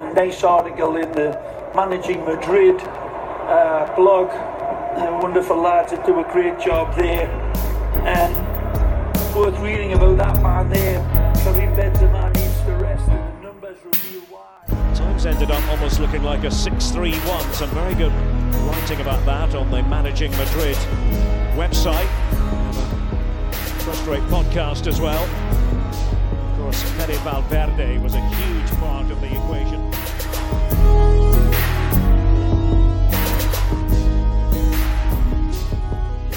Nice article in the Managing Madrid blog. Wonderful lads that do a great job there. And worth reading about that man there. Karim Benzema needs to rest, and the numbers reveal why. Times ended up almost looking like a 6-3-1. Some very good writing about that on the Managing Madrid website. Frustrate podcast as well. Of course, Fede Valverde was a huge part of the equation.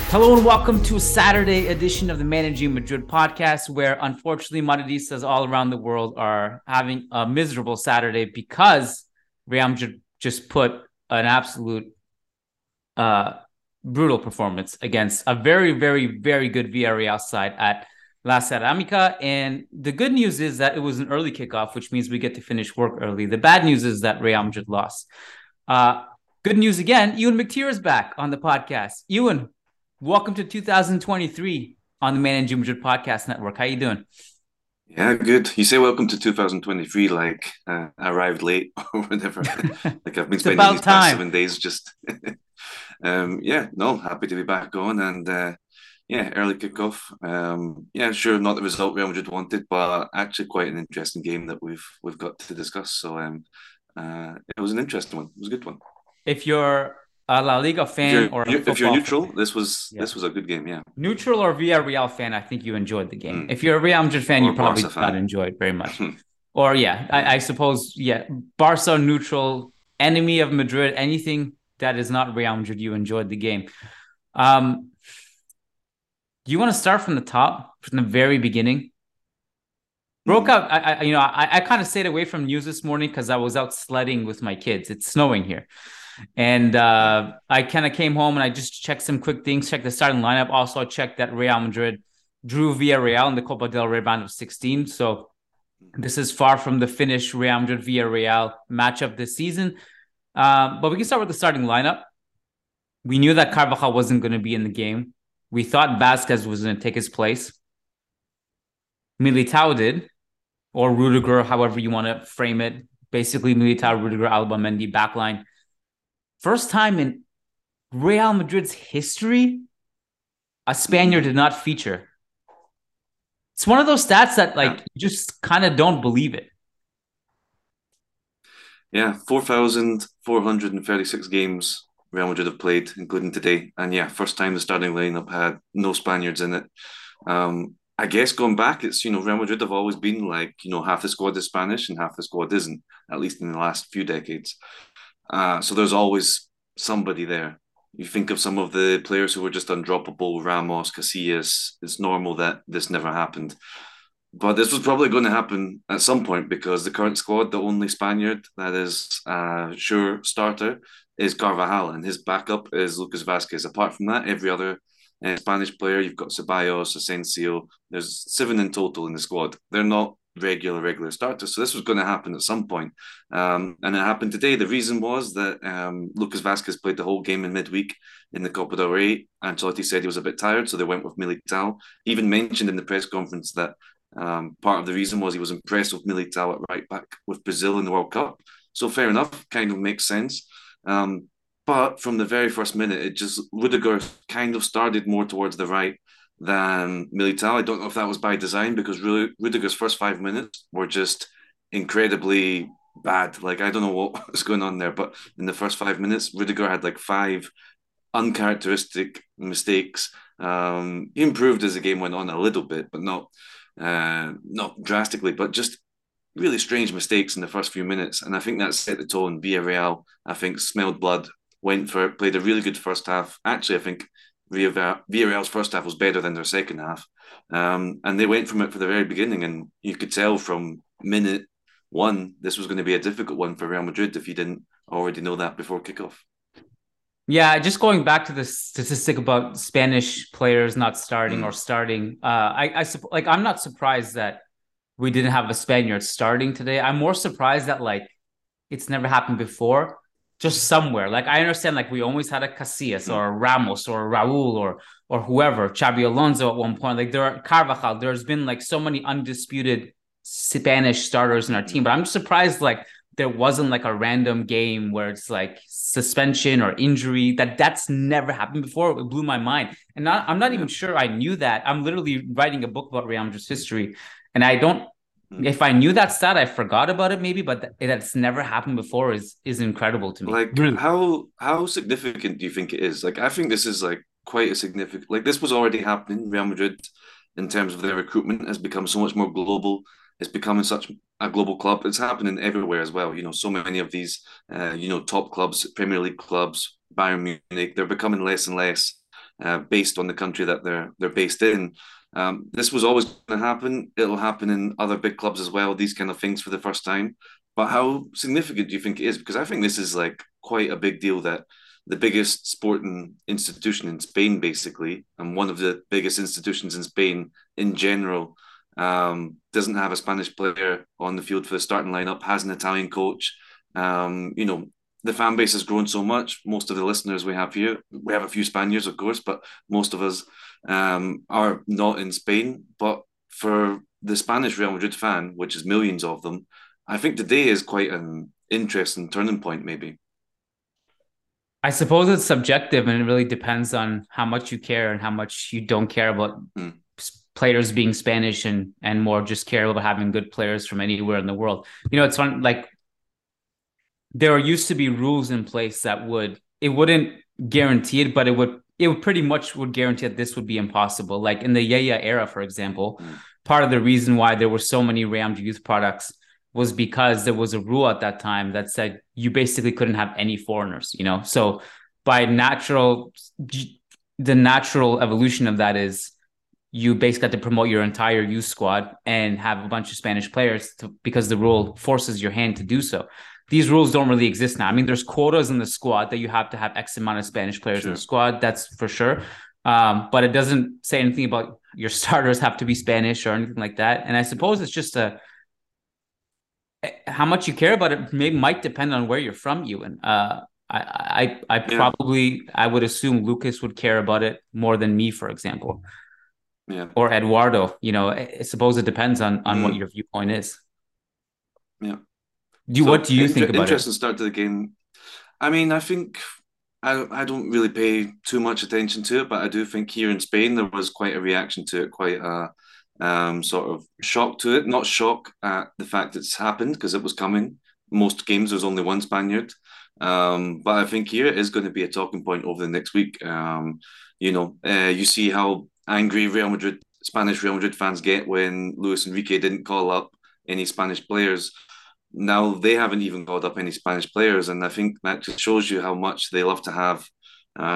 Hello and welcome to a Saturday edition of the Managing Madrid podcast, where unfortunately Madridistas all around the world are having a miserable Saturday because Real Madrid just put an absolute brutal performance against a very, very, very good Villarreal side at La Ceramica. And the good news is that it was an early kickoff, which means we get to finish work early. The bad news is that Real Madrid lost. Good news again, Ewan McTeer is back on the podcast. Ewan, welcome to 2023 on the Managing Madrid Podcast Network. How you doing? Yeah, good. You say welcome to 2023 like I arrived late or whatever. Like I've been spending these past 7 days just... happy to be back on. And early kickoff. Sure, not the result Real Madrid wanted, but actually quite an interesting game that we've got to discuss. So it was an interesting one. It was a good one. If you're a La Liga fan if you're neutral, this was a good game. Yeah, neutral or Villarreal fan, I think you enjoyed the game. If you're a Real Madrid fan, you probably did not enjoy it very much. Or I suppose Barca neutral, enemy of Madrid, anything that is not Real Madrid, you enjoyed the game. Do you want to start from the top, from the very beginning? Broke up. I kind of stayed away from news this morning because I was out sledding with my kids. It's snowing here. And I kind of came home and I just checked some quick things, checked the starting lineup. Also, I checked that Real Madrid drew Villarreal in the Copa del Rey round of 16. So this is far from the finished Real Madrid Villarreal matchup this season. But we can start with the starting lineup. We knew that Carvajal wasn't going to be in the game. We thought Vasquez was going to take his place. Militao did, or Rudiger, however you want to frame it. Basically, Militao, Rudiger, Alaba, Mendy, backline. First time in Real Madrid's history, a Spaniard did not feature. It's one of those stats that, you just kind of don't believe it. Yeah, 4,436 games Real Madrid have played, including today. And first time the starting lineup had no Spaniards in it. I guess going back, it's, Real Madrid have always been half the squad is Spanish and half the squad isn't, at least in the last few decades. So there's always somebody there. You think of some of the players who were just undroppable, Ramos, Casillas. It's normal that this never happened. But this was probably going to happen at some point because the current squad, the only Spaniard that is sure starter is Carvajal, and his backup is Lucas Vasquez. Apart from that, every other Spanish player, you've got Ceballos, Asensio. There's 7 in total in the squad. They're not regular starters. So this was going to happen at some point. And it happened today. The reason was that Lucas Vasquez played the whole game in midweek in the Copa del Rey. Ancelotti said he was a bit tired, so they went with Militao. He even mentioned in the press conference that part of the reason was he was impressed with Militao at right back with Brazil in the World Cup. So fair enough, kind of makes sense. But from the very first minute, Rudiger kind of started more towards the right than Militao. I don't know if that was by design because Rudiger's first 5 minutes were just incredibly bad. I don't know what was going on there, but in the first 5 minutes, Rudiger had 5 uncharacteristic mistakes. He improved as the game went on a little bit, but not drastically, but just really strange mistakes in the first few minutes. And I think that set the tone. Villarreal, I think, smelled blood, went for it, played a really good first half. Actually, I think Villarreal's first half was better than their second half. And they went from it for the very beginning. And you could tell from minute one, this was going to be a difficult one for Real Madrid if you didn't already know that before kickoff. Yeah, just going back to the statistic about Spanish players not starting or starting, I'm not surprised that we didn't have a Spaniard starting today. I'm more surprised that it's never happened before, just somewhere. I understand we always had a Casillas or a Ramos or a Raul or whoever, Xabi Alonso at one point. There are Carvajal. There's been so many undisputed Spanish starters in our team, but I'm surprised there wasn't like a random game where it's like suspension or injury. That's never happened before. It blew my mind. And I'm not even sure I knew that. I'm literally writing a book about Real Madrid's history. And I don't, if I knew that stat, I forgot about it maybe, but that's never happened before is incredible to me. Like how significant do you think it is? Like, I think this is like quite a significant, like this was already happening. Real Madrid in terms of their recruitment has become so much more global. It's becoming such a global club. It's happening everywhere as well. You know, so many of these, top clubs, Premier League clubs, Bayern Munich, they're becoming less and less based on the country that they're based in. This was always going to happen. It'll happen in other big clubs as well, these kind of things for the first time. But how significant do you think it is? Because I think this is like quite a big deal that the biggest sporting institution in Spain, basically, and one of the biggest institutions in Spain in general, doesn't have a Spanish player on the field for the starting lineup, has an Italian coach. The fan base has grown so much. Most of the listeners we have here, we have a few Spaniards, of course, but most of us are not in Spain. But for the Spanish Real Madrid fan, which is millions of them, I think today is quite an interesting turning point, maybe. I suppose it's subjective and it really depends on how much you care and how much you don't care about players being Spanish and more just care about having good players from anywhere in the world. You know, it's fun, like, there used to be rules in place that wouldn't guarantee it, but it would pretty much would guarantee that this would be impossible. Like in the Yaya era, for example, part of the reason why there were so many Real Madrid youth products was because there was a rule at that time that said you basically couldn't have any foreigners, you know? So by the natural evolution of that is you basically have to promote your entire youth squad and have a bunch of Spanish players because the rule forces your hand to do so. These rules don't really exist now. I mean, there's quotas in the squad that you have to have X amount of Spanish players in the squad. That's for sure. But it doesn't say anything about your starters have to be Spanish or anything like that. And I suppose it's just how much you care about it might depend on where you're from, Ewan. I would assume Lucas would care about it more than me, for example. Yeah. Or Eduardo, you know, I suppose it depends on what your viewpoint is. Yeah. What do you think about it? Interesting start to the game. I mean, I think I don't really pay too much attention to it, but I do think here in Spain there was quite a reaction to it, quite a sort of shock to it. Not shock at the fact it's happened because it was coming. Most games there's only one Spaniard. But I think here it is going to be a talking point over the next week. You see how angry Spanish Real Madrid fans get when Luis Enrique didn't call up any Spanish players. Now they haven't even called up any Spanish players, and I think that just shows you how much they love to have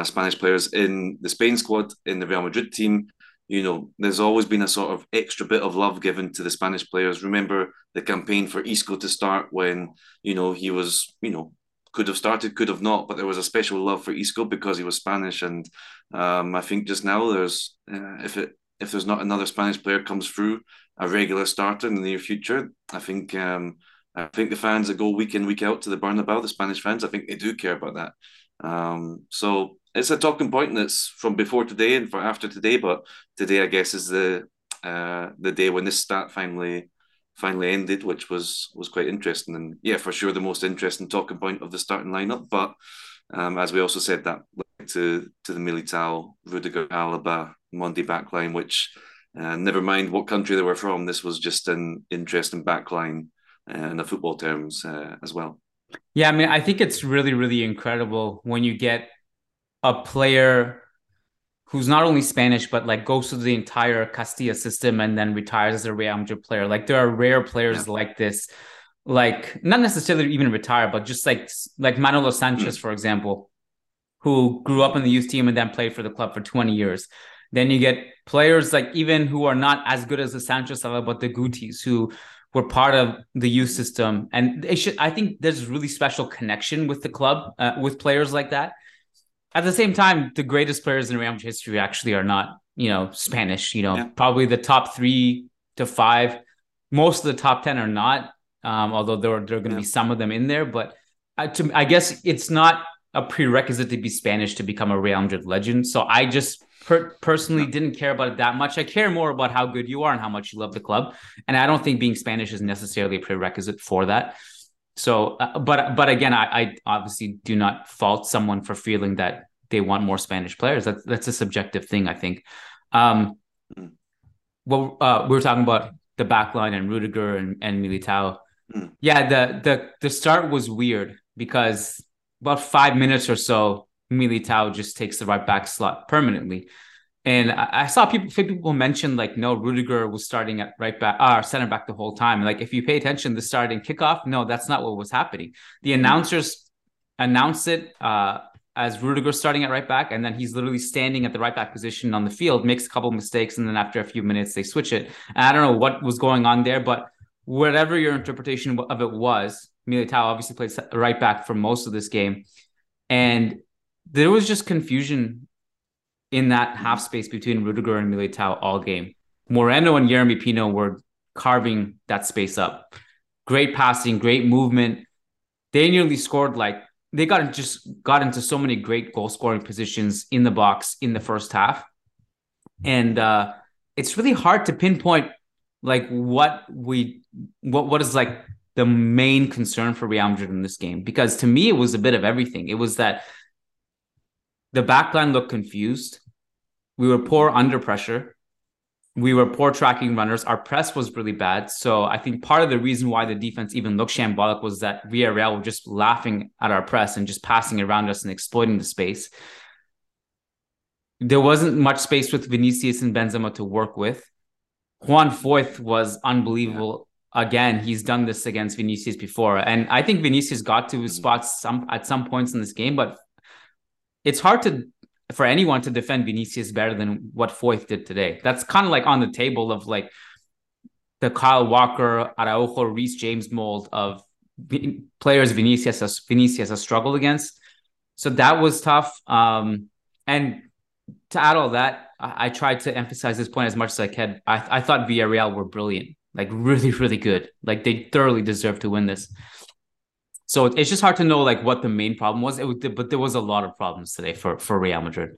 Spanish players in the Spain squad, in the Real Madrid team. You know, there's always been a sort of extra bit of love given to the Spanish players. Remember the campaign for Isco to start when, he was, could have started, could have not, but there was a special love for Isco because he was Spanish. And I think just now there's, if there's not another Spanish player comes through, a regular starter in the near future, I think the fans that go week in, week out to the Bernabeu, the Spanish fans, I think they do care about that. So it's a talking point and it's from before today and for after today, but today, I guess, is the day when this stat finally ended, which was quite interesting. And yeah, for sure, the most interesting talking point of the starting lineup. But as we also said, that led to the Militao, Rudiger, Alaba, Mendy backline, which never mind what country they were from, this was just an interesting backline. And the football terms as well. Yeah, I mean, I think it's really, really incredible when you get a player who's not only Spanish, but like goes through the entire Castilla system and then retires as a Real Madrid player. Like there are rare players like this, like not necessarily even retire, but just like Manolo Sanchez, for example, who grew up in the youth team and then played for the club for 20 years. Then you get players like even who are not as good as the Sanchez, but the Gutis, who were part of the youth system. And I think there's a really special connection with the club, with players like that. At the same time, the greatest players in Real Madrid history actually are not, Spanish, probably the top 3 to 5. Most of the top 10 are not, although there are going to be some of them in there. But I guess it's not a prerequisite to be Spanish to become a Real Madrid legend. So I just personally didn't care about it that much. I care more about how good you are and how much you love the club. And I don't think being Spanish is necessarily a prerequisite for that. So, but again, I obviously do not fault someone for feeling that they want more Spanish players. That's a subjective thing, I think. Well, we were talking about the backline and Rudiger and Militao. Yeah, the start was weird because about 5 minutes or so, Militao just takes the right back slot permanently. And I saw people mention like, no, Rudiger was starting at right back, center back the whole time. Like if you pay attention to the starting kickoff, no, that's not what was happening. The announcers announced it as Rudiger starting at right back, and then he's literally standing at the right back position on the field, makes a couple of mistakes, and then after a few minutes they switch it. And I don't know what was going on there, but whatever your interpretation of it was, Militao obviously played right back for most of this game, and there was just confusion in that half space between Rudiger and Militao all game. Moreno and Yeremy Pino were carving that space up. Great passing, great movement. They nearly scored got into so many great goal scoring positions in the box in the first half. And it's really hard to pinpoint like what is like the main concern for Real Madrid in this game, because to me it was a bit of everything. It was that the backline looked confused. We were poor under pressure. We were poor tracking runners. Our press was really bad. So I think part of the reason why the defense even looked shambolic was that Villarreal were just laughing at our press and just passing around us and exploiting the space. There wasn't much space with Vinicius and Benzema to work with. Juan Foyth was unbelievable. Again, he's done this against Vinicius before. And I think Vinicius got to his spots at some points in this game, but it's hard for anyone to defend Vinicius better than what Foyth did today. That's kind of like on the table of like the Kyle Walker, Araujo, Reece James mold of players Vinicius has struggled against. So that was tough. And to add all that, I tried to emphasize this point as much as I can. I thought Villarreal were brilliant, like really, really good. Like they thoroughly deserve to win this. So it's just hard to know like what the main problem was. But there was a lot of problems today for Real Madrid.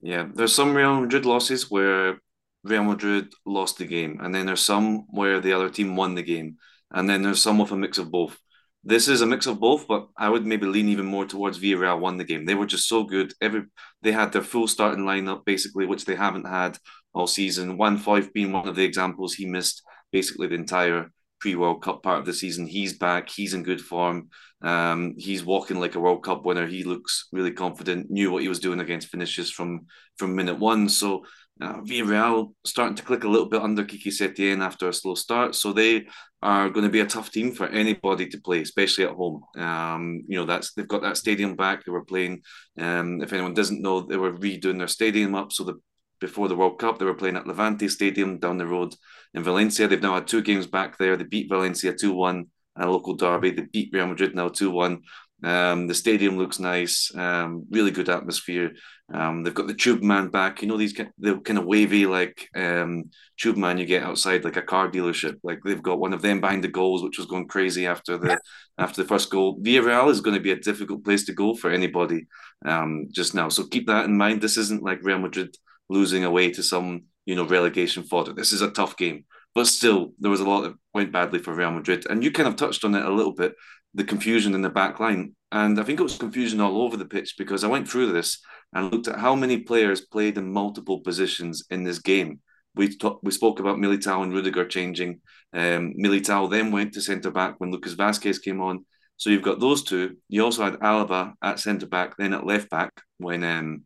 Yeah, there's some Real Madrid losses where Real Madrid lost the game, and then there's some where the other team won the game, and then there's some of a mix of both. This is a mix of both, but I would maybe lean even more towards Villarreal won the game. They were just so good. They had their full starting lineup basically, which they haven't had all season. Juan Foyth being one of the examples. He missed basically the entire pre-World Cup part of the season. He's back. He's in good form. He's walking like a World Cup winner. He looks really confident, knew what he was doing against Vinicius from minute one. So Villarreal starting to click a little bit under Kiki Setien after a slow start. So they are going to be a tough team for anybody to play, especially at home. They've got that stadium back. They were playing, if anyone doesn't know, they were redoing their stadium up. So before the World Cup, they were playing at Levante Stadium down the road in Valencia. They've now had two games back there. They beat Valencia 2-1 at a local derby. They beat Real Madrid now 2-1. The stadium looks nice. Really good atmosphere. They've got the tube man back. You know, the kind of wavy like tube man you get outside like a car dealership. Like they've got one of them behind the goals, which was going crazy after the first goal. Villarreal is going to be a difficult place to go for anybody just now. So keep that in mind. This isn't like Real Madrid losing away to some, relegation fodder. This is a tough game. But still, there was a lot that went badly for Real Madrid. And you kind of touched on it a little bit, the confusion in the back line. And I think it was confusion all over the pitch, because I went through this and looked at how many players played in multiple positions in this game. We spoke about Militao and Rudiger changing. Militao then went to centre-back when Lucas Vasquez came on. So you've got those two. You also had Alaba at centre-back, then at left-back when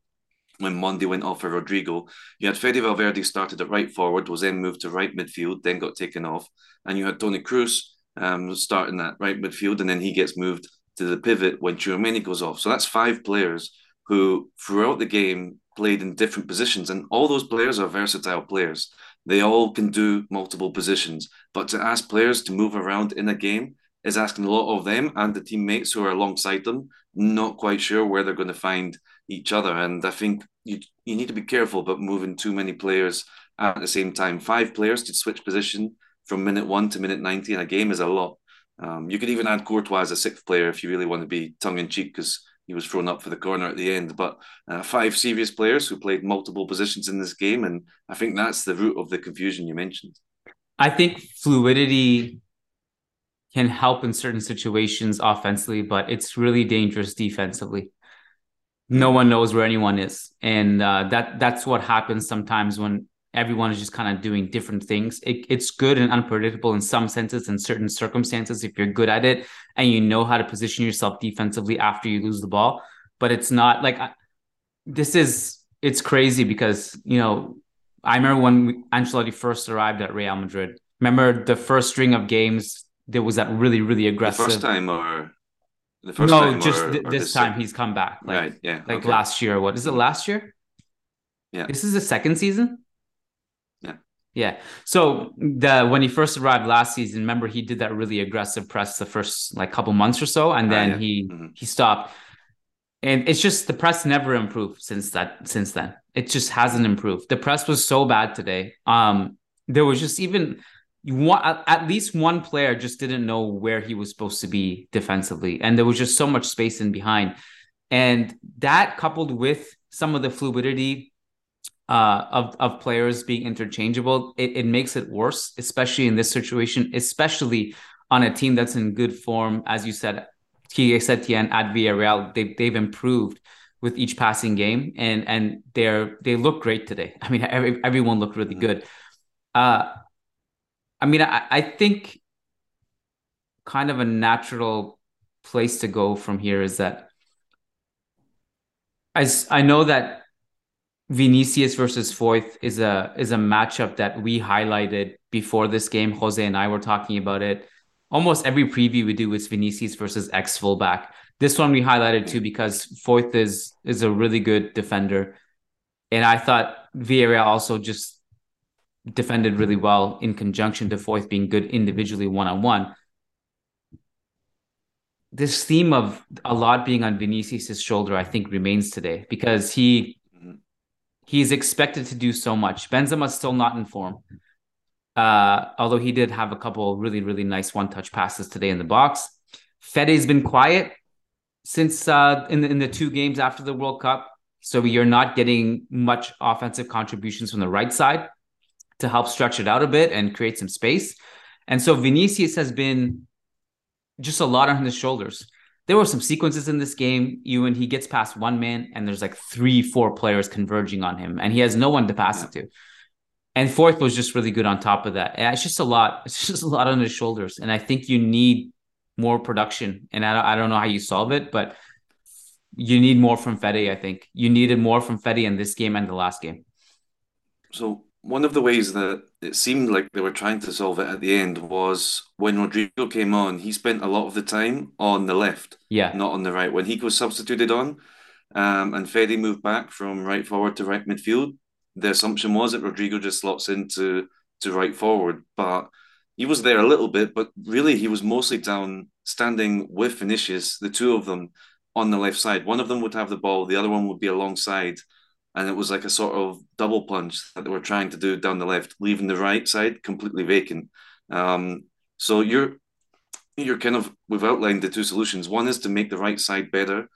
Mendy went off for Rodrigo. You had Fede Valverde started at right forward, was then moved to right midfield, then got taken off. And you had Toni Kroos starting at right midfield, and then he gets moved to the pivot when Tchouaméni goes off. So that's five players who throughout the game played in different positions. And all those players are versatile players. They all can do multiple positions. But to ask players to move around in a game is asking a lot of them and the teammates who are alongside them, not quite sure where they're going to find each other. And I think you need to be careful about moving too many players at the same time. Five players to switch position from minute one to minute 90 in a game is a lot. You could even add Courtois as a sixth player if you really want to be tongue-in-cheek, because he was thrown up for the corner at the end. But five serious players who played multiple positions in this game, and I think that's the root of the confusion you mentioned. I think fluidity can help in certain situations offensively, but it's really dangerous defensively. No one knows where anyone is. And that's what happens sometimes when everyone is just kind of doing different things. It's good and unpredictable in some senses, in certain circumstances, if you're good at it and you know how to position yourself defensively after you lose the ball. But it's not like it's crazy because, you know, I remember when Ancelotti first arrived at Real Madrid. Remember the first string of games, there was that really, really aggressive. The first time or the first no, time? No, just this time he's come back. Like, right, yeah. Like okay. Last year. What is it, last year? Yeah. This is the second season? Yeah. Yeah. So when he first arrived last season, remember he did that really aggressive press the first couple months or so, and then he stopped. And it's just the press never improved since then. It just hasn't improved. The press was so bad today. There was just at least one player just didn't know where he was supposed to be defensively. And there was just so much space in behind. And that coupled with some of the fluidity of players being interchangeable, it makes it worse, especially in this situation, especially on a team that's in good form. As you said, Kiki Setien at Villarreal, they've improved with each passing game, and they look great today. I mean, everyone looked really good. I think kind of a natural place to go from here is that I know that Vinicius versus Foyth is a matchup that we highlighted before this game. Jose and I were talking about it. Almost every preview we do is Vinicius versus ex-fullback. This one we highlighted too because Foyth is a really good defender. And I thought Villarreal also just defended really well in conjunction to Foyth being good individually one-on-one. This theme of a lot being on Vinicius' shoulder, I think, remains today because he's expected to do so much. Benzema's still not in form. Although he did have a couple of really, really nice one-touch passes today in the box. Fede's been quiet since in the two games after the World Cup. So you're not getting much offensive contributions from the right side to help stretch it out a bit and create some space. And so Vinicius has been just a lot on his shoulders. There were some sequences in this game, when he gets past one man and there's like 3-4 players converging on him and he has no one to pass it to. And Foyth was just really good on top of that. And it's just a lot. It's just a lot on his shoulders. And I think you need more production. And I don't know how you solve it, but you need more from Fede, I think. You needed more from Fede in this game and the last game. So one of the ways that it seemed like they were trying to solve it at the end was when Rodrigo came on, he spent a lot of the time on the left, not on the right. When he was substituted on and Fede moved back from right forward to right midfield, the assumption was that Rodrigo just slots into right forward, but he was there a little bit, but really he was mostly down standing with Vinicius, the two of them on the left side. One of them would have the ball, the other one would be alongside, and it was like a sort of double punch that they were trying to do down the left, leaving the right side completely vacant. So you're kind of, we've outlined the two solutions. One is to make the right side better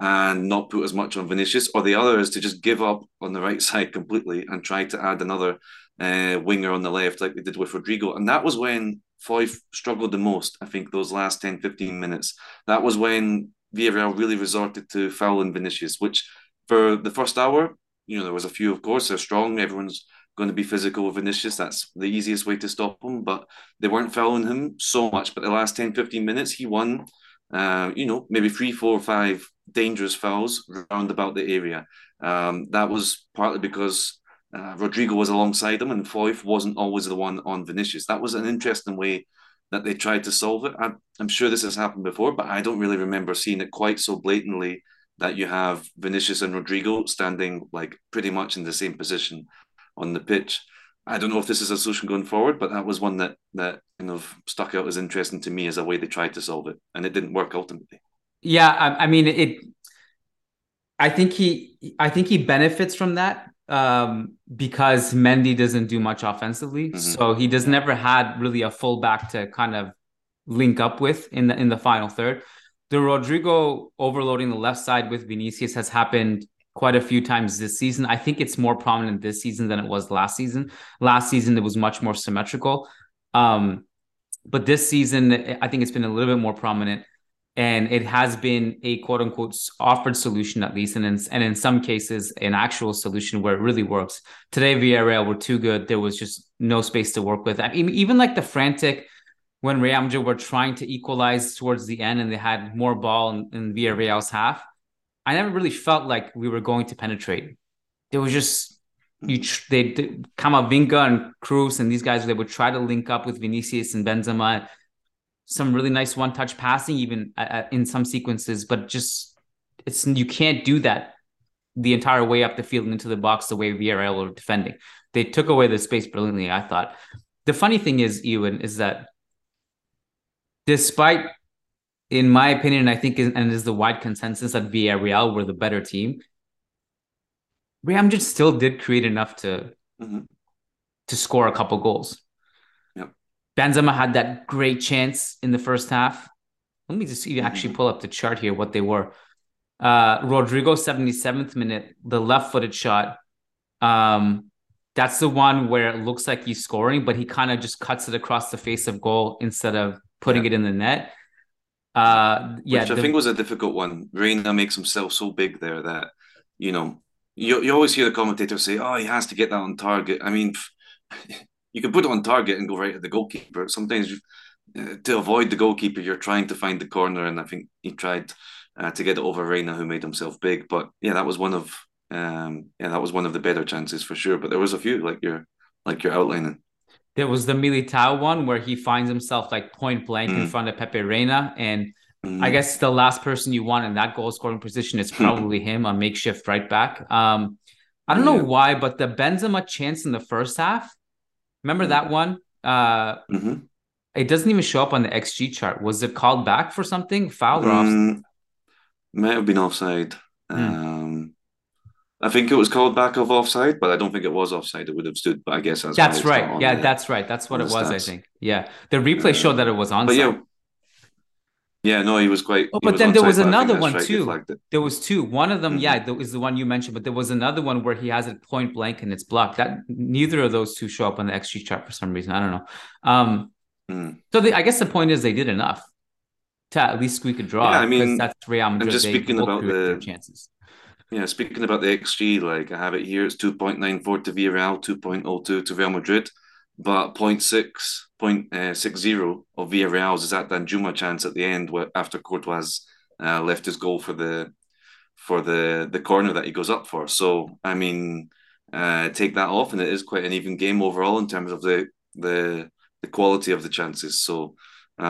and not put as much on Vinicius, or the other is to just give up on the right side completely and try to add another winger on the left like they did with Rodrigo. And that was when Foyth struggled the most, I think, those last 10, 15 minutes. That was when Villarreal really resorted to fouling Vinicius, which for the first hour, there was a few, of course, they're strong, everyone's going to be physical with Vinicius, that's the easiest way to stop him, but they weren't fouling him so much. But the last 10, 15 minutes, he won, maybe 3, 4, 5 dangerous fouls round about the area. That was partly because Rodrigo was alongside him and Foyth wasn't always the one on Vinicius. That was an interesting way that they tried to solve it. I'm sure this has happened before, but I don't really remember seeing it quite so blatantly that you have Vinicius and Rodrigo standing like pretty much in the same position on the pitch. I don't know if this is a solution going forward, but that was one that kind of stuck out as interesting to me as a way they tried to solve it, and it didn't work ultimately. Yeah, I think he benefits from that because Mendy doesn't do much offensively, so he does never had really a fullback to kind of link up with in the final third. The Rodrigo overloading the left side with Vinicius has happened quite a few times this season. I think it's more prominent this season than it was last season. Last season, it was much more symmetrical. But this season, I think it's been a little bit more prominent, and it has been a quote unquote offered solution, at least. And in some cases, an actual solution where it really works. Today, Villarreal were too good. There was just no space to work with. I mean, even like the frantic when Real Madrid were trying to equalize towards the end and they had more ball in Villarreal's half. I never really felt like we were going to penetrate. There was just, Camavinga and Kroos and these guys, they would try to link up with Vinicius and Benzema. Some really nice one-touch passing even in some sequences, but just you can't do that the entire way up the field and into the box the way Villarreal were defending. They took away the space brilliantly, I thought. The funny thing is, Ewan, is that despite, in my opinion, I think, and is the wide consensus that Villarreal were the better team, Real Madrid still did create enough to score a couple goals. Yep. Benzema had that great chance in the first half. Let me just actually pull up the chart here, what they were. Rodrigo, 77th minute, the left-footed shot. That's the one where it looks like he's scoring, but he kind of just cuts it across the face of goal instead of putting it in the net. Which I think was a difficult one. Reina makes himself so big there that, you know, You always hear the commentator say, oh, he has to get that on target. I mean, you can put it on target and go right at the goalkeeper. Sometimes to avoid the goalkeeper, you're trying to find the corner. And I think he tried to get it over Reina, who made himself big. But yeah, that was one of the better chances for sure. But there was a few like you're outlining. There was the Militao one where he finds himself like point blank in front of Pepe Reina. And I guess the last person you want in that goal-scoring position is probably him, a makeshift right back. I don't know why, but the Benzema chance in the first half, remember that one? It doesn't even show up on the XG chart. Was it called back for something? Foul or offside? Might have been offside. I think it was called back of offside, but I don't think it was offside. It would have stood, but I guess that's right. Yeah, that's right. That's what it was, I think. Yeah, the replay showed that it was onside. But yeah, no, he was quite... Oh, but then there was another one too. There was two. One of them, is the one you mentioned, but there was another one where he has it point blank and it's blocked. That neither of those two show up on the XG chart for some reason. I don't know. So I guess the point is they did enough to at least squeak a draw. Yeah, I mean, that's Real Madrid. I'm just speaking about their chances. Yeah, speaking about the XG, like I have it here, it's 2.94 to Villarreal, 2.02 to Real Madrid. But 0.60 of Villarreal's is that Danjuma chance at the end, where after Courtois left his goal for the corner that he goes up for. So I mean, take that off, and it is quite an even game overall in terms of the quality of the chances. So you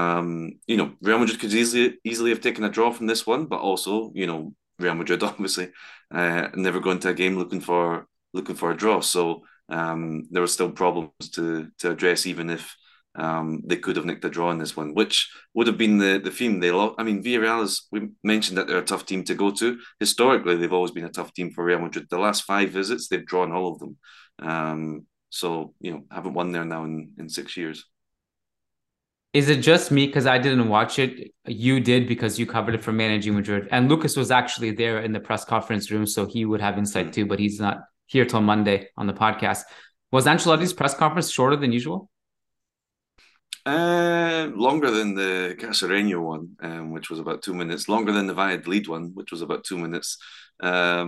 know, Real Madrid could easily have taken a draw from this one, but also you know, Real Madrid obviously never go into a game looking for a draw. So. There were still problems to address, even if they could have nicked a draw in this one, which would have been the theme. Villarreal, as we mentioned, that they're a tough team to go to. Historically, they've always been a tough team for Real Madrid. The last 5 visits, they've drawn all of them. So, you know, haven't won there now in 6 years. Is it just me because I didn't watch it? You did because you covered it for Managing Madrid. And Lucas was actually there in the press conference room, so he would have insight too, but he's not here till Monday on the podcast. Was Ancelotti's press conference shorter than usual? Longer than the Casareño one, which was about 2 minutes. Longer than the Valladolid one, which was about 2 minutes. No,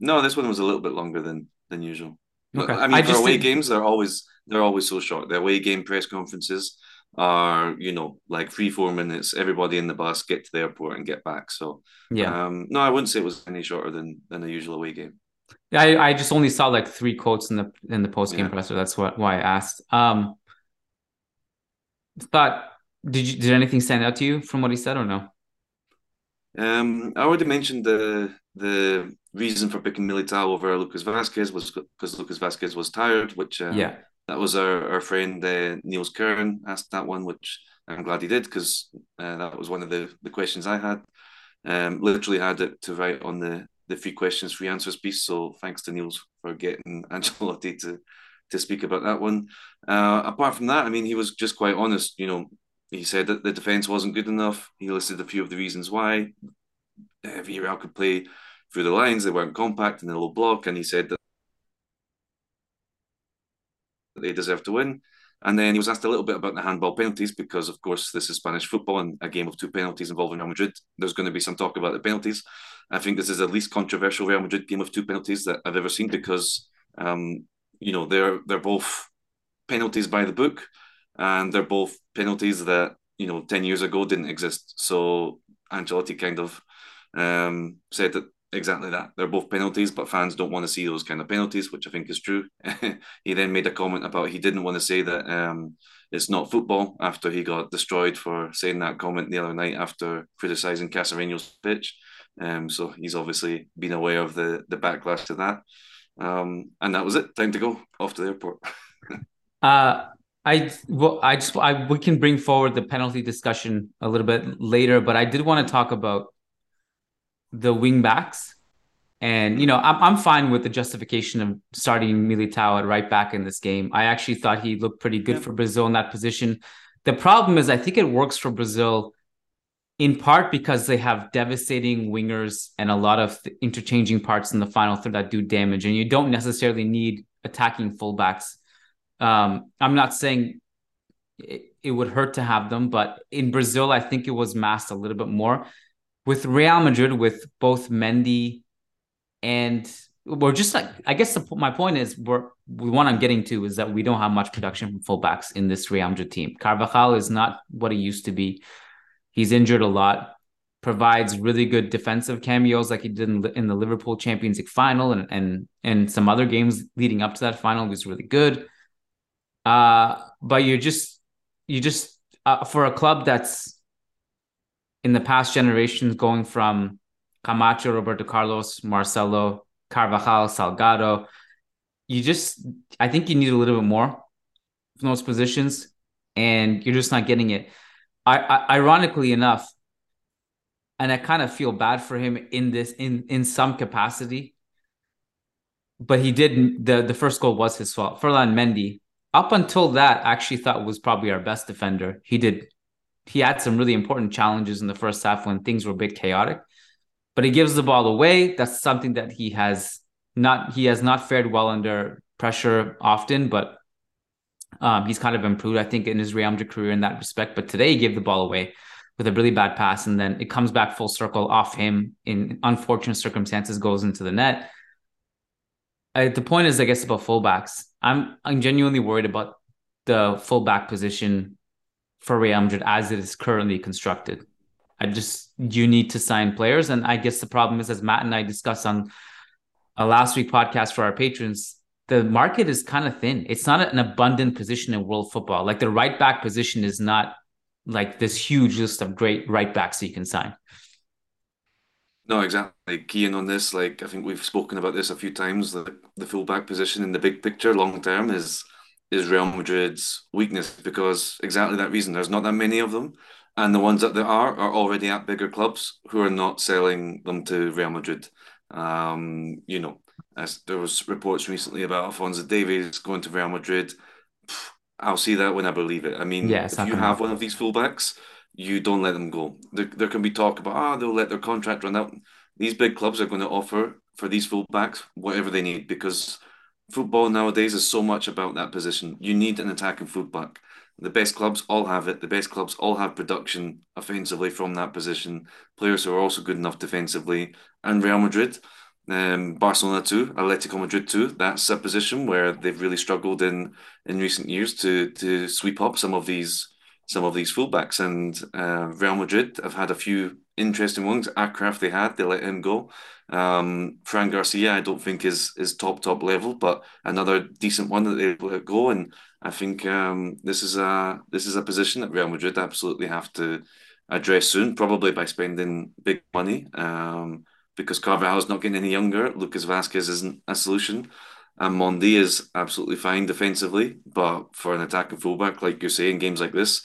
this one was a little bit longer than usual. Okay. I mean, for away games, they're always so short. The away game press conferences are, you know, like 3-4 minutes. Everybody in the bus get to the airport and get back. So yeah, no, I wouldn't say it was any shorter than the usual away game. I just only saw like 3 quotes in the post-game presser. That's why I asked. Did anything stand out to you from what he said or no? I already mentioned the reason for picking Militao over Lucas Vasquez was because Lucas Vasquez was tired, which that was our friend Niels Kern asked that one, which I'm glad he did because that was one of the questions I had. Literally had it to write on the 3 questions, 3 answers piece. So thanks to Niels for getting Ancelotti to speak about that one. Apart from that, I mean, he was just quite honest. You know, he said that the defense wasn't good enough. He listed a few of the reasons why. Villarreal could play through the lines. They weren't compact in the low block. And he said that they deserved to win. And then he was asked a little bit about the handball penalties, because, of course, this is Spanish football and a game of two penalties involving Real Madrid. There's going to be some talk about the penalties. I think this is the least controversial Real Madrid game of two penalties that I've ever seen, because, you know, they're both penalties by the book, and they're both penalties that, you know, 10 years ago didn't exist. So Ancelotti kind of said that exactly that. They're both penalties, but fans don't want to see those kind of penalties, which I think is true. He then made a comment about he didn't want to say that it's not football, after he got destroyed for saying that comment the other night after criticising Casarino's pitch. So he's obviously been aware of the backlash to that. And that was it. Time to go off to the airport. We can bring forward the penalty discussion a little bit later, but I did want to talk about the wing backs. And, you know, I'm fine with the justification of starting Militao at right back in this game. I actually thought he looked pretty good for Brazil in that position. The problem is I think it works for Brazil in part because they have devastating wingers and a lot of interchanging parts in the final third that do damage. And you don't necessarily need attacking fullbacks. I'm not saying it would hurt to have them, but in Brazil, I think it was masked a little bit more. With Real Madrid, with both Mendy and my point is, the one I'm getting to is that we don't have much production from fullbacks in this Real Madrid team. Carvajal is not what he used to be. He's injured a lot, provides really good defensive cameos like he did in the Liverpool Champions League final and some other games leading up to that final. He was really good. But you're just for a club that's in the past generations going from Camacho, Roberto Carlos, Marcelo, Carvajal, Salgado, I think you need a little bit more from those positions, and you're just not getting it. Ironically enough, and I kind of feel bad for him in some capacity, but he did, the first goal was his fault. Ferland Mendy, up until that, I actually thought was probably our best defender. He had some really important challenges in the first half when things were a bit chaotic, but he gives the ball away. That's something that he has not fared well under pressure often, but he's kind of improved, I think, in his Real Madrid career in that respect. But today he gave the ball away with a really bad pass, and then it comes back full circle off him in unfortunate circumstances, goes into the net. The point is, I guess, about fullbacks. I'm genuinely worried about the fullback position for Real Madrid as it is currently constructed. You need to sign players. And I guess the problem is, as Matt and I discussed on a last week podcast for our patrons, the market is kind of thin. It's not an abundant position in world football. Like the right back position is not like this huge list of great right backs you can sign. No, exactly. Keying on this, like I think we've spoken about this a few times, the fullback position in the big picture, long term, is Real Madrid's weakness, because exactly that reason, there's not that many of them, and the ones that there are already at bigger clubs who are not selling them to Real Madrid. You know, as there was reports recently about Alphonso Davies going to Real Madrid. I'll see that when I believe it. I mean, if you have one of these fullbacks, you don't let them go. There can be talk about, they'll let their contract run out. These big clubs are going to offer for these fullbacks whatever they need, because football nowadays is so much about that position. You need an attacking fullback. The best clubs all have it. The best clubs all have production offensively from that position. Players who are also good enough defensively. And Real Madrid, Barcelona too, Atletico Madrid too. That's a position where they've really struggled in recent years to sweep up some of these fullbacks. And Real Madrid have had a few interesting ones. Akraf, they let him go. Fran Garcia, I don't think is top level, but another decent one that they let go. And I think this is a position that Real Madrid absolutely have to address soon, probably by spending big money, because Carvajal's not getting any younger. Lucas Vasquez isn't a solution. And Mendy is absolutely fine defensively, but for an attacking fullback, like you say, in games like this,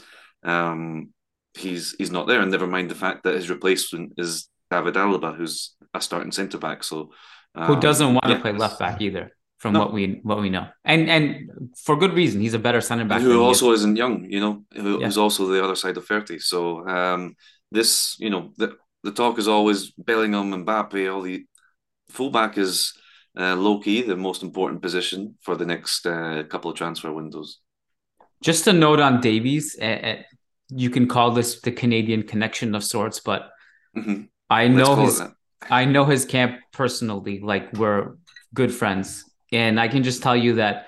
he's not there. And never mind the fact that his replacement is David Alaba, who's a starting centre back. So who doesn't want to play left back either, from what we know, and for good reason. He's a better centre back. Who also isn't young, you know, who's also the other side of 30. So this, you know, the talk is always Bellingham, Mbappe, all the fullback is. Low-key, the most important position for the next couple of transfer windows. Just a note on Davies, you can call this the Canadian connection of sorts, but mm-hmm. I know his camp personally, like we're good friends. And I can just tell you that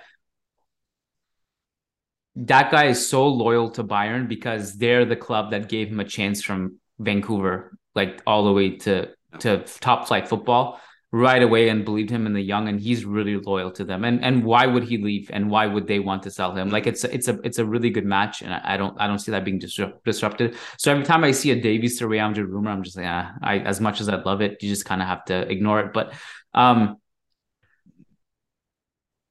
guy is so loyal to Bayern because they're the club that gave him a chance from Vancouver, like all the way to top flight football right away, and believed him in the young, and he's really loyal to them. And why would he leave? And why would they want to sell him? Like it's a really good match, and I don't see that being disrupted. So every time I see a Davies to Real Madrid rumor, I'm just like, as much as I'd love it, you just kind of have to ignore it. But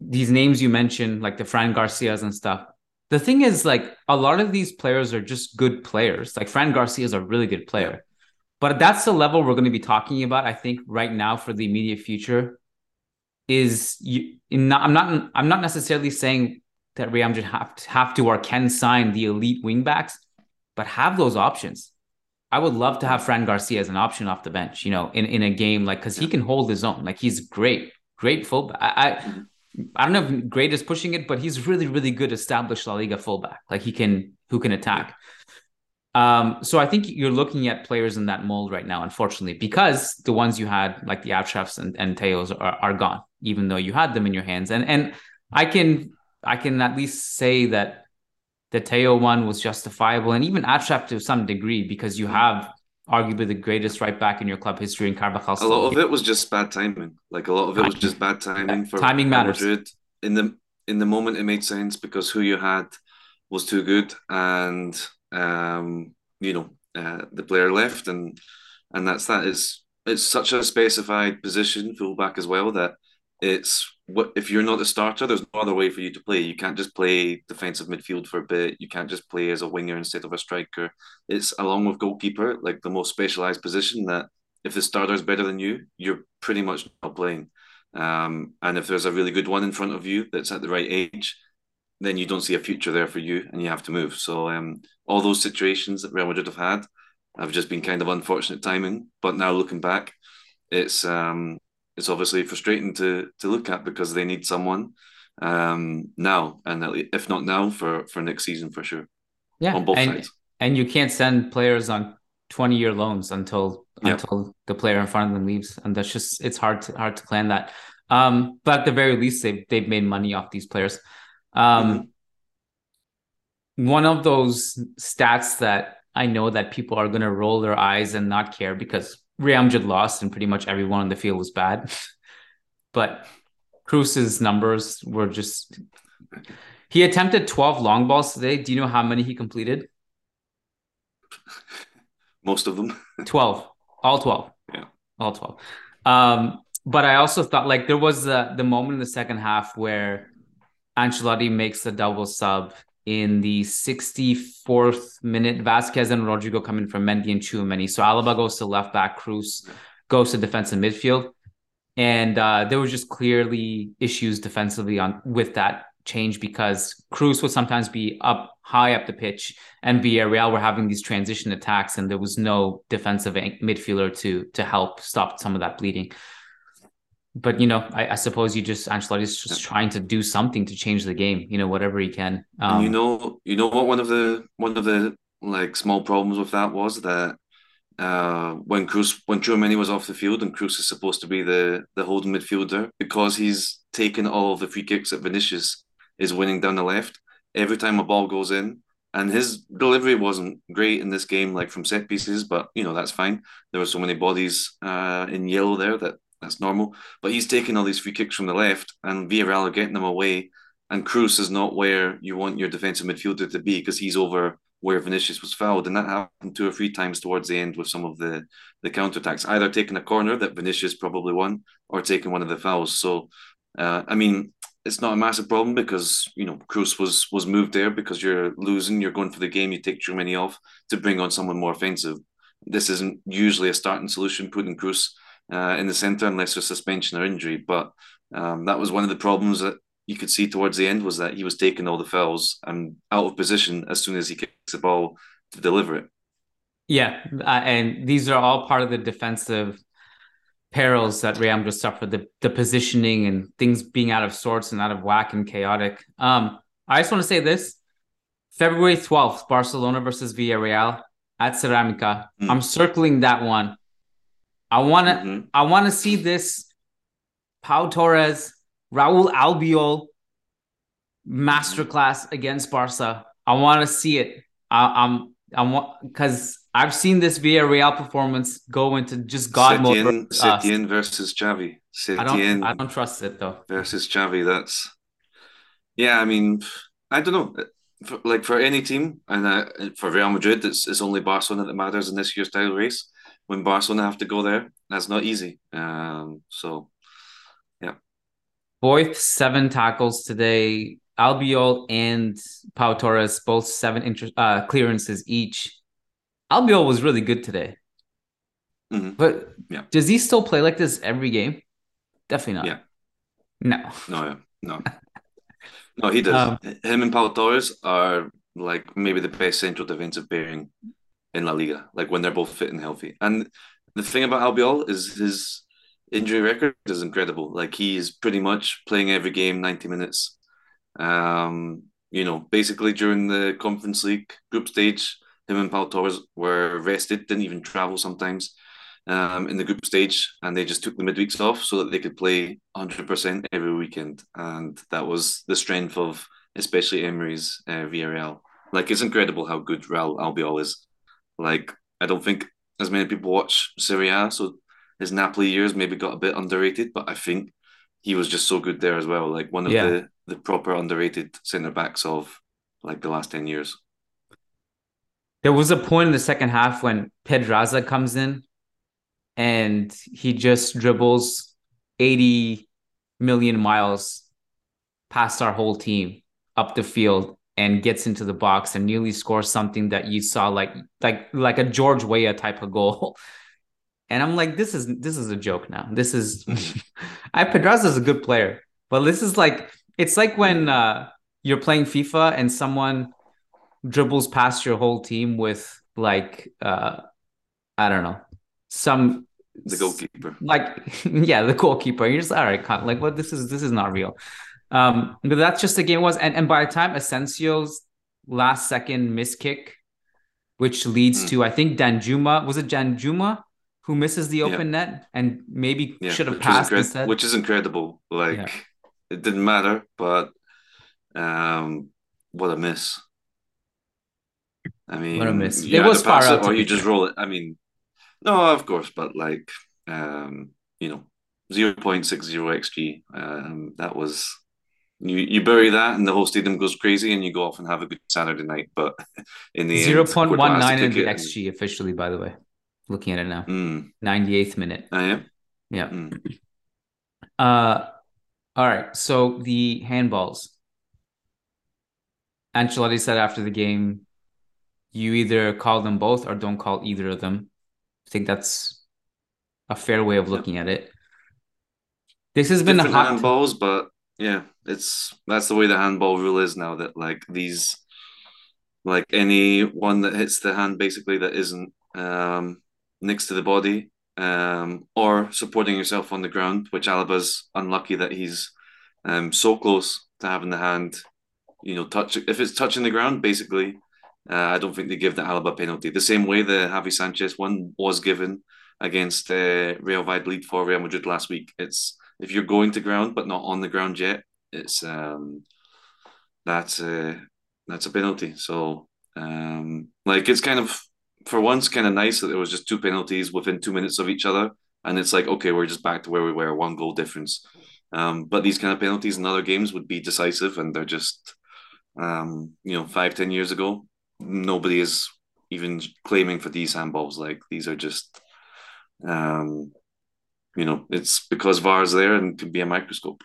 these names you mentioned, like the Fran Garcias and stuff. The thing is, like, a lot of these players are just good players. Like, Fran Garcia is a really good player. But that's the level we're going to be talking about, I think, right now for the immediate future. I'm not necessarily saying that Real Madrid have to or can sign the elite wingbacks, but have those options. I would love to have Fran Garcia as an option off the bench, you know, in a game, like, because he can hold his own. Like, he's great fullback. I don't know if great is pushing it, but he's really, really good established La Liga fullback. Like who can attack. So I think you're looking at players in that mold right now, unfortunately, because the ones you had, like the Avshafs and Teos are gone, even though you had them in your hands. And I can at least say that the Teo one was justifiable, and even Avshaf to some degree, because you have arguably the greatest right back in your club history in Carvajal. A lot of it was just bad timing. Like a lot of it was just bad timing for timing matters. Madrid. In the moment, it made sense because who you had was too good, and the player left, and that's that. It's such a specified position, fullback as well, that it's what if you're not a starter, there's no other way for you to play. You can't just play defensive midfield for a bit. You can't just play as a winger instead of a striker. It's, along with goalkeeper, like the most specialized position that if the starter is better than you, you're pretty much not playing. And if there's a really good one in front of you that's at the right age, then you don't see a future there for you, and you have to move. So all those situations that Real Madrid have had have just been kind of unfortunate timing. But now looking back, it's obviously frustrating to look at, because they need someone now, and if not now, for next season for sure. Yeah, on both sides. And you can't send players on 20-year loans until the player in front of them leaves, and that's just, it's hard to plan that. But at the very least, they've made money off these players. One of those stats that I know that people are going to roll their eyes and not care, because Real Madrid lost and pretty much everyone on the field was bad. But Kroos's numbers were just... He attempted 12 long balls today. Do you know how many he completed? Most of them. 12. All 12. Yeah. All 12. But I also thought, like, there was the moment in the second half where Ancelotti makes the double sub in the 64th minute. Vasquez and Rodrigo come in from Mendy and Tchouaméni. So Alaba goes to left back, Kroos goes to defensive midfield. And there was just clearly issues defensively with that change, because Kroos would sometimes be up high up the pitch, and Villarreal were having these transition attacks, and there was no defensive midfielder to help stop some of that bleeding. But, you know, I suppose Ancelotti's just trying to do something to change the game, you know, whatever he can. You know what one of the like small problems with that was that when Tchouaméni was off the field, and Kroos is supposed to be the holding midfielder, because he's taken all of the free kicks that Vinicius is winning down the left. Every time a ball goes in, and his delivery wasn't great in this game, like from set pieces, but, you know, that's fine. There were so many bodies in yellow there that that's normal. But he's taking all these free kicks from the left, and Villarreal are getting them away. And Kroos is not where you want your defensive midfielder to be, because he's over where Vinicius was fouled. And that happened 2 or 3 times towards the end with some of the counterattacks, either taking a corner that Vinicius probably won, or taking one of the fouls. So, I mean, it's not a massive problem, because, you know, Kroos was moved there because you're losing, you're going for the game, you take Tchouaméni off to bring on someone more offensive. This isn't usually a starting solution, putting Kroos in the centre, unless there's suspension or injury. But that was one of the problems that you could see towards the end, was that he was taking all the fouls and out of position as soon as he kicks the ball to deliver it. Yeah, and these are all part of the defensive perils that Real Madrid suffered, the positioning and things being out of sorts and out of whack and chaotic. I just want to say this. February 12th, Barcelona versus Villarreal at Ceramica. Mm-hmm. I'm circling that one. I wanna see this Pau Torres, Raul Albiol masterclass against Barca. I wanna see it. Because I've seen this Villarreal performance go into just God mode. Setien versus Javi. I don't trust it though. Versus Javi, I mean, I don't know. For any team, and for Real Madrid, it's only Barcelona that matters in this year's title race. When Barcelona have to go there, that's not easy. Foyth, 7 tackles today. Albiol and Pau Torres, both 7 clearances each. Albiol was really good today. Mm-hmm. But does he still play like this every game? Definitely not. Yeah. No. No, he does. Him and Pau Torres are like maybe the best central defensive pairing in La Liga, like when they're both fit and healthy. And the thing about Albiol is his injury record is incredible. Like he is pretty much playing every game, 90 minutes. Basically during the Conference League group stage, him and Pau Torres were rested, didn't even travel sometimes in the group stage, and they just took the midweeks off so that they could play 100% every weekend. And that was the strength of especially Emery's Villarreal. Like, it's incredible how good Raul Albiol is. Like, I don't think as many people watch Serie A, so his Napoli years maybe got a bit underrated, but I think he was just so good there as well. Like, one of the proper underrated centre-backs of, like, the last 10 years. There was a point in the second half when Pedraza comes in and he just dribbles 80 million miles past our whole team up the field and gets into the box and nearly scores something that you saw like a George Weah type of goal. And I'm like, this is a joke now. This is Pedraza's a good player, but this is like, it's like when you're playing FIFA and someone dribbles past your whole team with the goalkeeper. The goalkeeper. You're just all right, this is not real. But that's just the game was, and by the time Asensio's last second miss kick, which leads to I think Danjuma, was it Danjuma who misses the open net and maybe should have passed instead? Which is incredible. It didn't matter, but what a miss. I mean, it was far out, or you just roll it. I mean, no, of course, but 0.60 XG. That was you bury that, and the whole stadium goes crazy, and you go off and have a good Saturday night. But in the 0.19 in the XG officially, by the way, looking at it now, 98th minute. I am. Yeah. Mm. All right. So the handballs. Ancelotti said after the game, you either call them both or don't call either of them. I think that's a fair way of looking at it. This has been a hot handballs, but that's the way the handball rule is now. That any one that hits the hand basically that isn't next to the body or supporting yourself on the ground, which Alaba's unlucky that he's so close to having the hand, touch. If it's touching the ground, basically. I don't think they give the Alaba penalty. The same way the Javi Sanchez one was given against Real Valladolid for Real Madrid last week. It's if you're going to ground but not on the ground yet, it's that's a penalty. So it's kind of, for once, kind of nice that there was just 2 penalties within 2 minutes of each other, and it's like, okay, we're just back to where we were, 1 goal difference. But these kind of penalties in other games would be decisive, and they're just 5-10 years ago. Nobody is even claiming for these handballs. Like, these are just, it's because VAR is there and can be a microscope.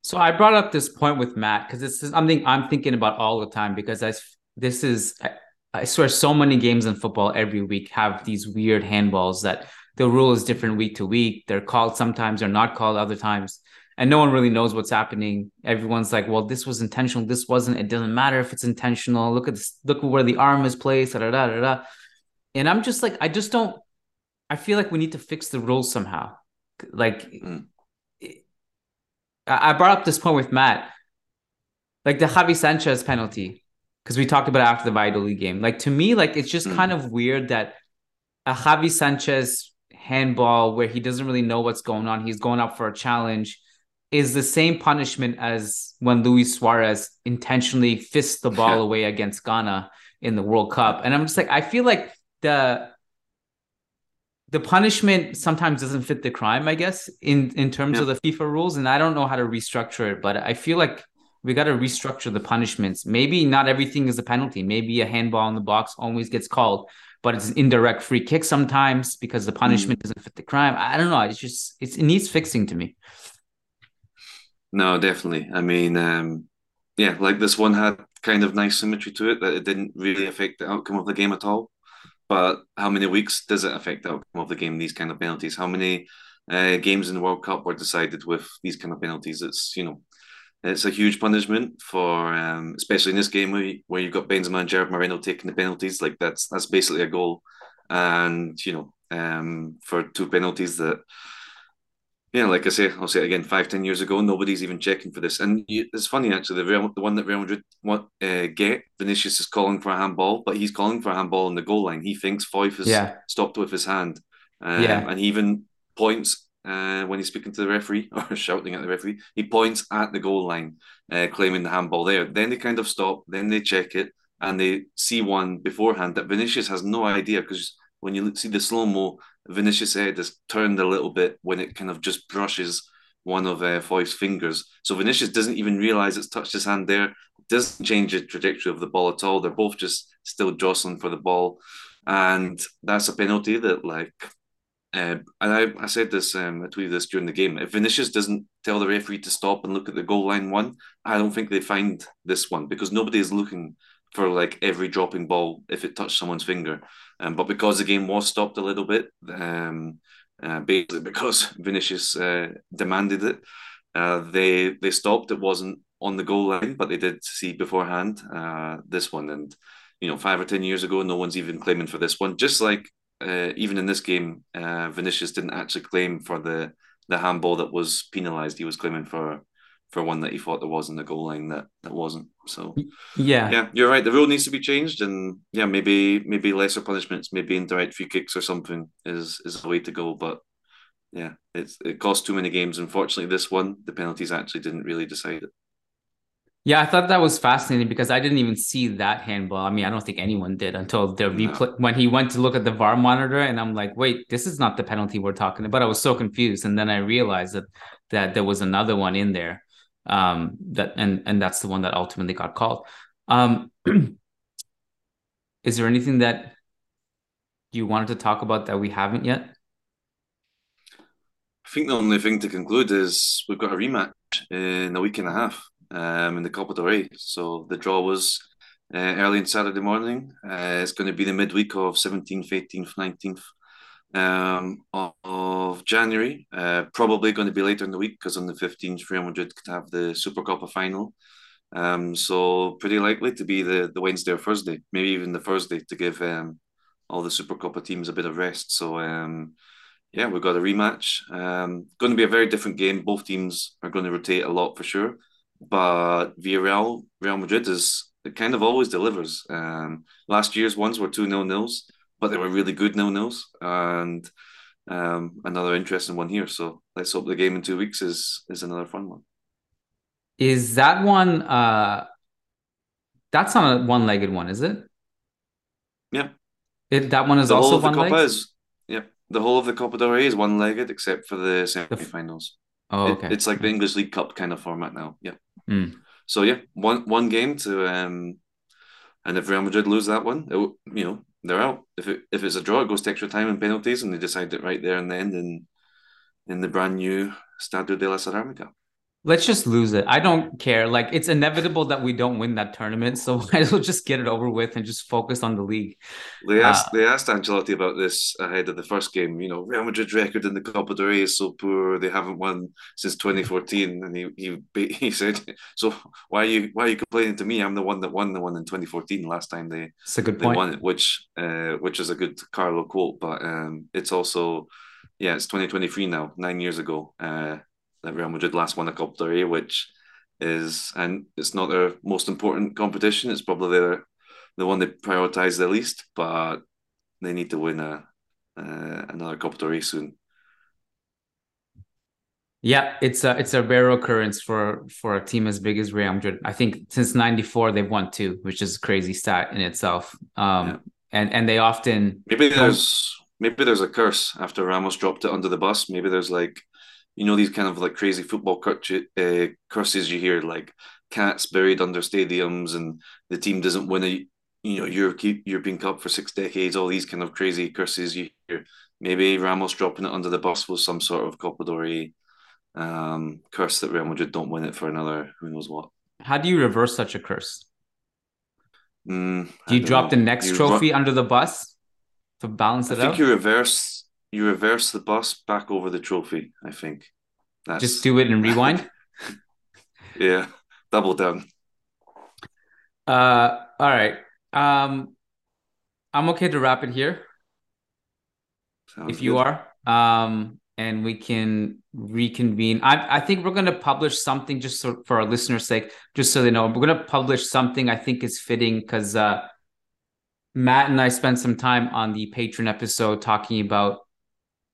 So I brought up this point with Matt because it's something I'm thinking about all the time because I swear so many games in football every week have these weird handballs that the rule is different week to week. They're called sometimes, they're not called other times. And no one really knows what's happening. Everyone's like, well, this was intentional. This wasn't. It doesn't matter if it's intentional. Look at this. Look where the arm is placed. Da, da, da, da, da. And I'm just like, I just don't. I feel like we need to fix the rules somehow. I brought up this point with Matt. Like the Javi Sanchez penalty. because we talked about it after the Valladolid game. Like, to me, like, it's just kind of weird that a Javi Sanchez handball where he doesn't really know what's going on, he's going up for a challenge, is the same punishment as when Luis Suarez intentionally fists the ball away against Ghana in the World Cup. And I'm just like, I feel like the punishment sometimes doesn't fit the crime, I guess, in terms of the FIFA rules. And I don't know how to restructure it, but I feel like we got to restructure the punishments. Maybe not everything is a penalty. Maybe a handball in the box always gets called, but it's an indirect free kick sometimes because the punishment doesn't fit the crime. I don't know. It's just, it needs fixing to me. No, definitely. I mean, yeah, like this one had kind of nice symmetry to it that it didn't really affect the outcome of the game at all. But how many weeks does it affect the outcome of the game, these kind of penalties? How many games in the World Cup were decided with these kind of penalties? It's, you know, it's a huge punishment for, especially in this game where you've got Benzema and Gerard Moreno taking the penalties. Like, that's basically a goal. And, you know, for two penalties that... Yeah, like I say, I'll say it again, 5-10 years ago, nobody's even checking for this. And it's funny, actually, the one that Real Madrid get, Vinicius is calling for a handball, but he's calling for a handball on the goal line. He thinks Foyth has stopped with his hand. And he even points, when he's speaking to the referee, or shouting at the referee, he points at the goal line, claiming the handball there. Then they kind of stop, then they check it, and they see one beforehand that Vinicius has no idea, because when you see the slow-mo, Vinicius' head is turned a little bit when it kind of just brushes one of Foyth's fingers. So Vinicius doesn't even realise it's touched his hand there. It doesn't change the trajectory of the ball at all. They're both just still jostling for the ball. And that's a penalty that, like... and I said this, I tweeted this during the game. If Vinicius doesn't tell the referee to stop and look at the goal line one, I don't think they find this one, because nobody is looking for like every dropping ball if it touched someone's finger. But because the game was stopped a little bit, basically because Vinicius demanded it, they stopped. It wasn't on the goal line, but they did see beforehand this one. And, you know, 5 or 10 years ago, no one's even claiming for this one. Just like even in this game, Vinicius didn't actually claim for the handball that was penalised. He was claiming for one that he thought there was in the goal line that wasn't. So yeah, you're right. The rule needs to be changed, and yeah, maybe lesser punishments, maybe indirect free kicks or something is the way to go. But yeah, it cost too many games. Unfortunately, this one, the penalties actually didn't really decide it. Yeah, I thought that was fascinating because I didn't even see that handball. I mean, I don't think anyone did until the replay when he went to look at the VAR monitor, and I'm like, wait, this is not the penalty we're talking about. I was so confused, and then I realized that there was another one in there. That and that's the one that ultimately got called. Is there anything that you wanted to talk about that we haven't yet? I think the only thing to conclude is we've got a rematch in a week and a half in the Copa del Rey. So the draw was early on Saturday morning. It's going to be the midweek of 17th, 18th, 19th. Of January, probably going to be later in the week because on the 15th, Real Madrid could have the Supercopa final. So pretty likely to be the Wednesday or Thursday, maybe even the Thursday, to give all the Supercopa teams a bit of rest. So yeah, we've got a rematch. Going to be a very different game. Both teams are going to rotate a lot for sure, but Villarreal, Real Madrid it kind of always delivers. Last year's ones were 2 nil-nils. But they were really good nil-nils, and another interesting one here. So let's hope the game in 2 weeks is another fun one. Is that one? That's not a one-legged one, is it? Yeah. That one is also one-legged? Yeah, the whole of the Copa del Rey is one-legged except for the semi-finals. Oh, okay. It's like the English League Cup kind of format now. Yeah. Mm. So yeah, one game to, and if Real Madrid lose that one, you know. They're out. If it's a draw, it goes to extra time and penalties, and they decide it right there and then in the brand new Stadio de la Ceramica. Let's just lose it. I don't care. Like, it's inevitable that we don't win that tournament, so might as well just get it over with and just focus on the league. They asked Ancelotti about this ahead of the first game. You know, Real Madrid's record in the Copa del Rey is so poor; they haven't won since 2014. And he said, "So why are you complaining to me? I'm the one that won the one in 2014 last time they won it," which is a good Carlo quote. But it's also, yeah, it's 2023 now, 9 years ago. That Real Madrid last won a Copa del Rey, which is, and it's not their most important competition. It's probably the one they prioritise the least, but they need to win another Copa del Rey soon. Yeah, it's a rare occurrence for a team as big as Real Madrid. I think since '94 they've won two, which is a crazy stat in itself. And they often maybe there's a curse after Ramos dropped it under the bus. Maybe there's like, you know, these kind of like crazy football curses you hear, like cats buried under stadiums, and the team doesn't win a European Cup for 6 decades. All these kind of crazy curses you hear. Maybe Ramos dropping it under the bus was some sort of Copa del Rey curse that Real Madrid don't win it for another who knows what. How do you reverse such a curse? Do you drop the next trophy under the bus to balance it out? I think you reverse the bus back over the trophy, I think. Just do it and rewind? Yeah, double down. All right. I'm okay to wrap it here. If you are. And we can reconvene. I think we're going to publish something just for our listeners' sake, just so they know. We're going to publish something I think is fitting because Matt and I spent some time on the Patreon episode talking about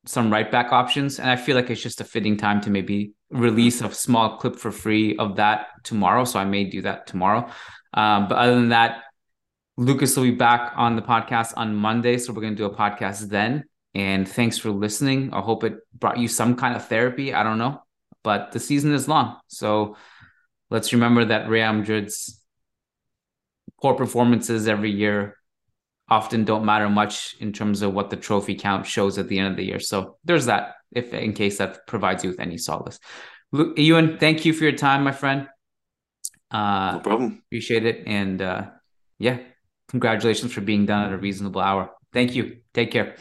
some right-back options, and I feel like it's just a fitting time to maybe release a small clip for free of that tomorrow, so I may do that tomorrow. But other than that, Lucas will be back on the podcast on Monday, so we're going to do a podcast then. And thanks for listening. I hope it brought you some kind of therapy. I don't know. But the season is long. So let's remember that Real Madrid's poor performances every year often don't matter much in terms of what the trophy count shows at the end of the year. So there's that, if in case that provides you with any solace. Ewan, thank you for your time, my friend. No problem. Appreciate it. And yeah, congratulations for being done at a reasonable hour. Thank you. Take care.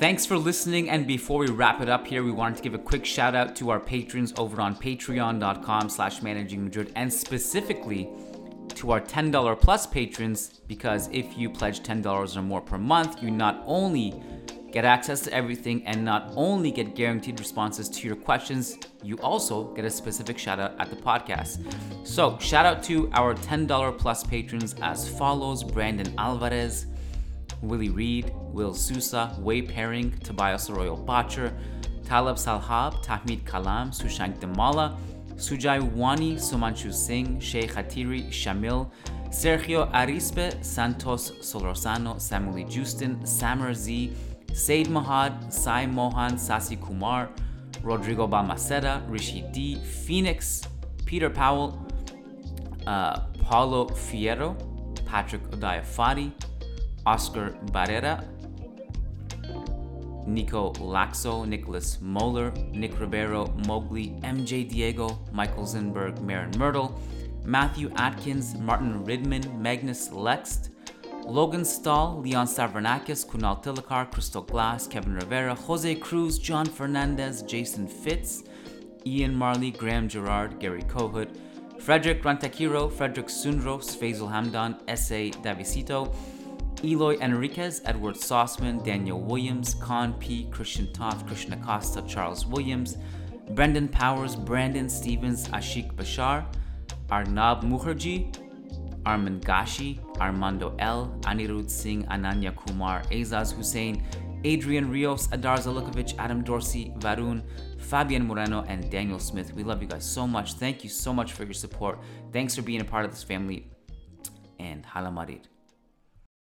Thanks for listening, and before we wrap it up here, we wanted to give a quick shout out to our patrons over on patreon.com/managingmadrid, and specifically to our $10 plus patrons, because if you pledge $10 or more per month, you not only get access to everything and not only get guaranteed responses to your questions, you also get a specific shout out at the podcast. So shout out to our $10 plus patrons as follows: Brandon Alvarez, Willie Reed, Will Sousa, Wei Pering, Tobias Arroyo Botcher, Talib Salhab, Tahmid Kalam, Sushank Damala, Sujai Wani, Sumanshu Singh, Sheikh Hatiri, Shamil, Sergio Arispe, Santos Solorzano, Samuel Justin, Samar Z, Said Mahad, Sai Mohan, Sasi Kumar, Rodrigo Balmaceda, Rishi D, Phoenix, Peter Powell, Paulo Fierro, Patrick Odayafari, Oscar Barrera, Nico Laxo, Nicholas Moeller, Nick Ribeiro, Mowgli, MJ Diego, Michael Zinberg, Marin Myrtle, Matthew Atkins, Martin Ridman, Magnus Lext, Logan Stahl, Leon Savranakis, Kunal Tilakar, Crystal Glass, Kevin Rivera, Jose Cruz, John Fernandez, Jason Fitz, Ian Marley, Graham Gerard, Gary Kohut, Frederick Rantakiro, Frederick Sundros, Faisal Hamdan, S.A. Davisito, Eloy Enriquez, Edward Sossman, Daniel Williams, Con P, Christian Toth, Krishna Costa, Charles Williams, Brendan Powers, Brandon Stevens, Ashik Bashar, Arnab Mukherjee, Arman Gashi, Armando L, Anirudh Singh, Ananya Kumar, Azaz Hussein, Adrian Rios, Adar Zalukovic, Adam Dorsey, Varun, Fabian Moreno, and Daniel Smith. We love you guys so much. Thank you so much for your support. Thanks for being a part of this family. And Hala Madrid.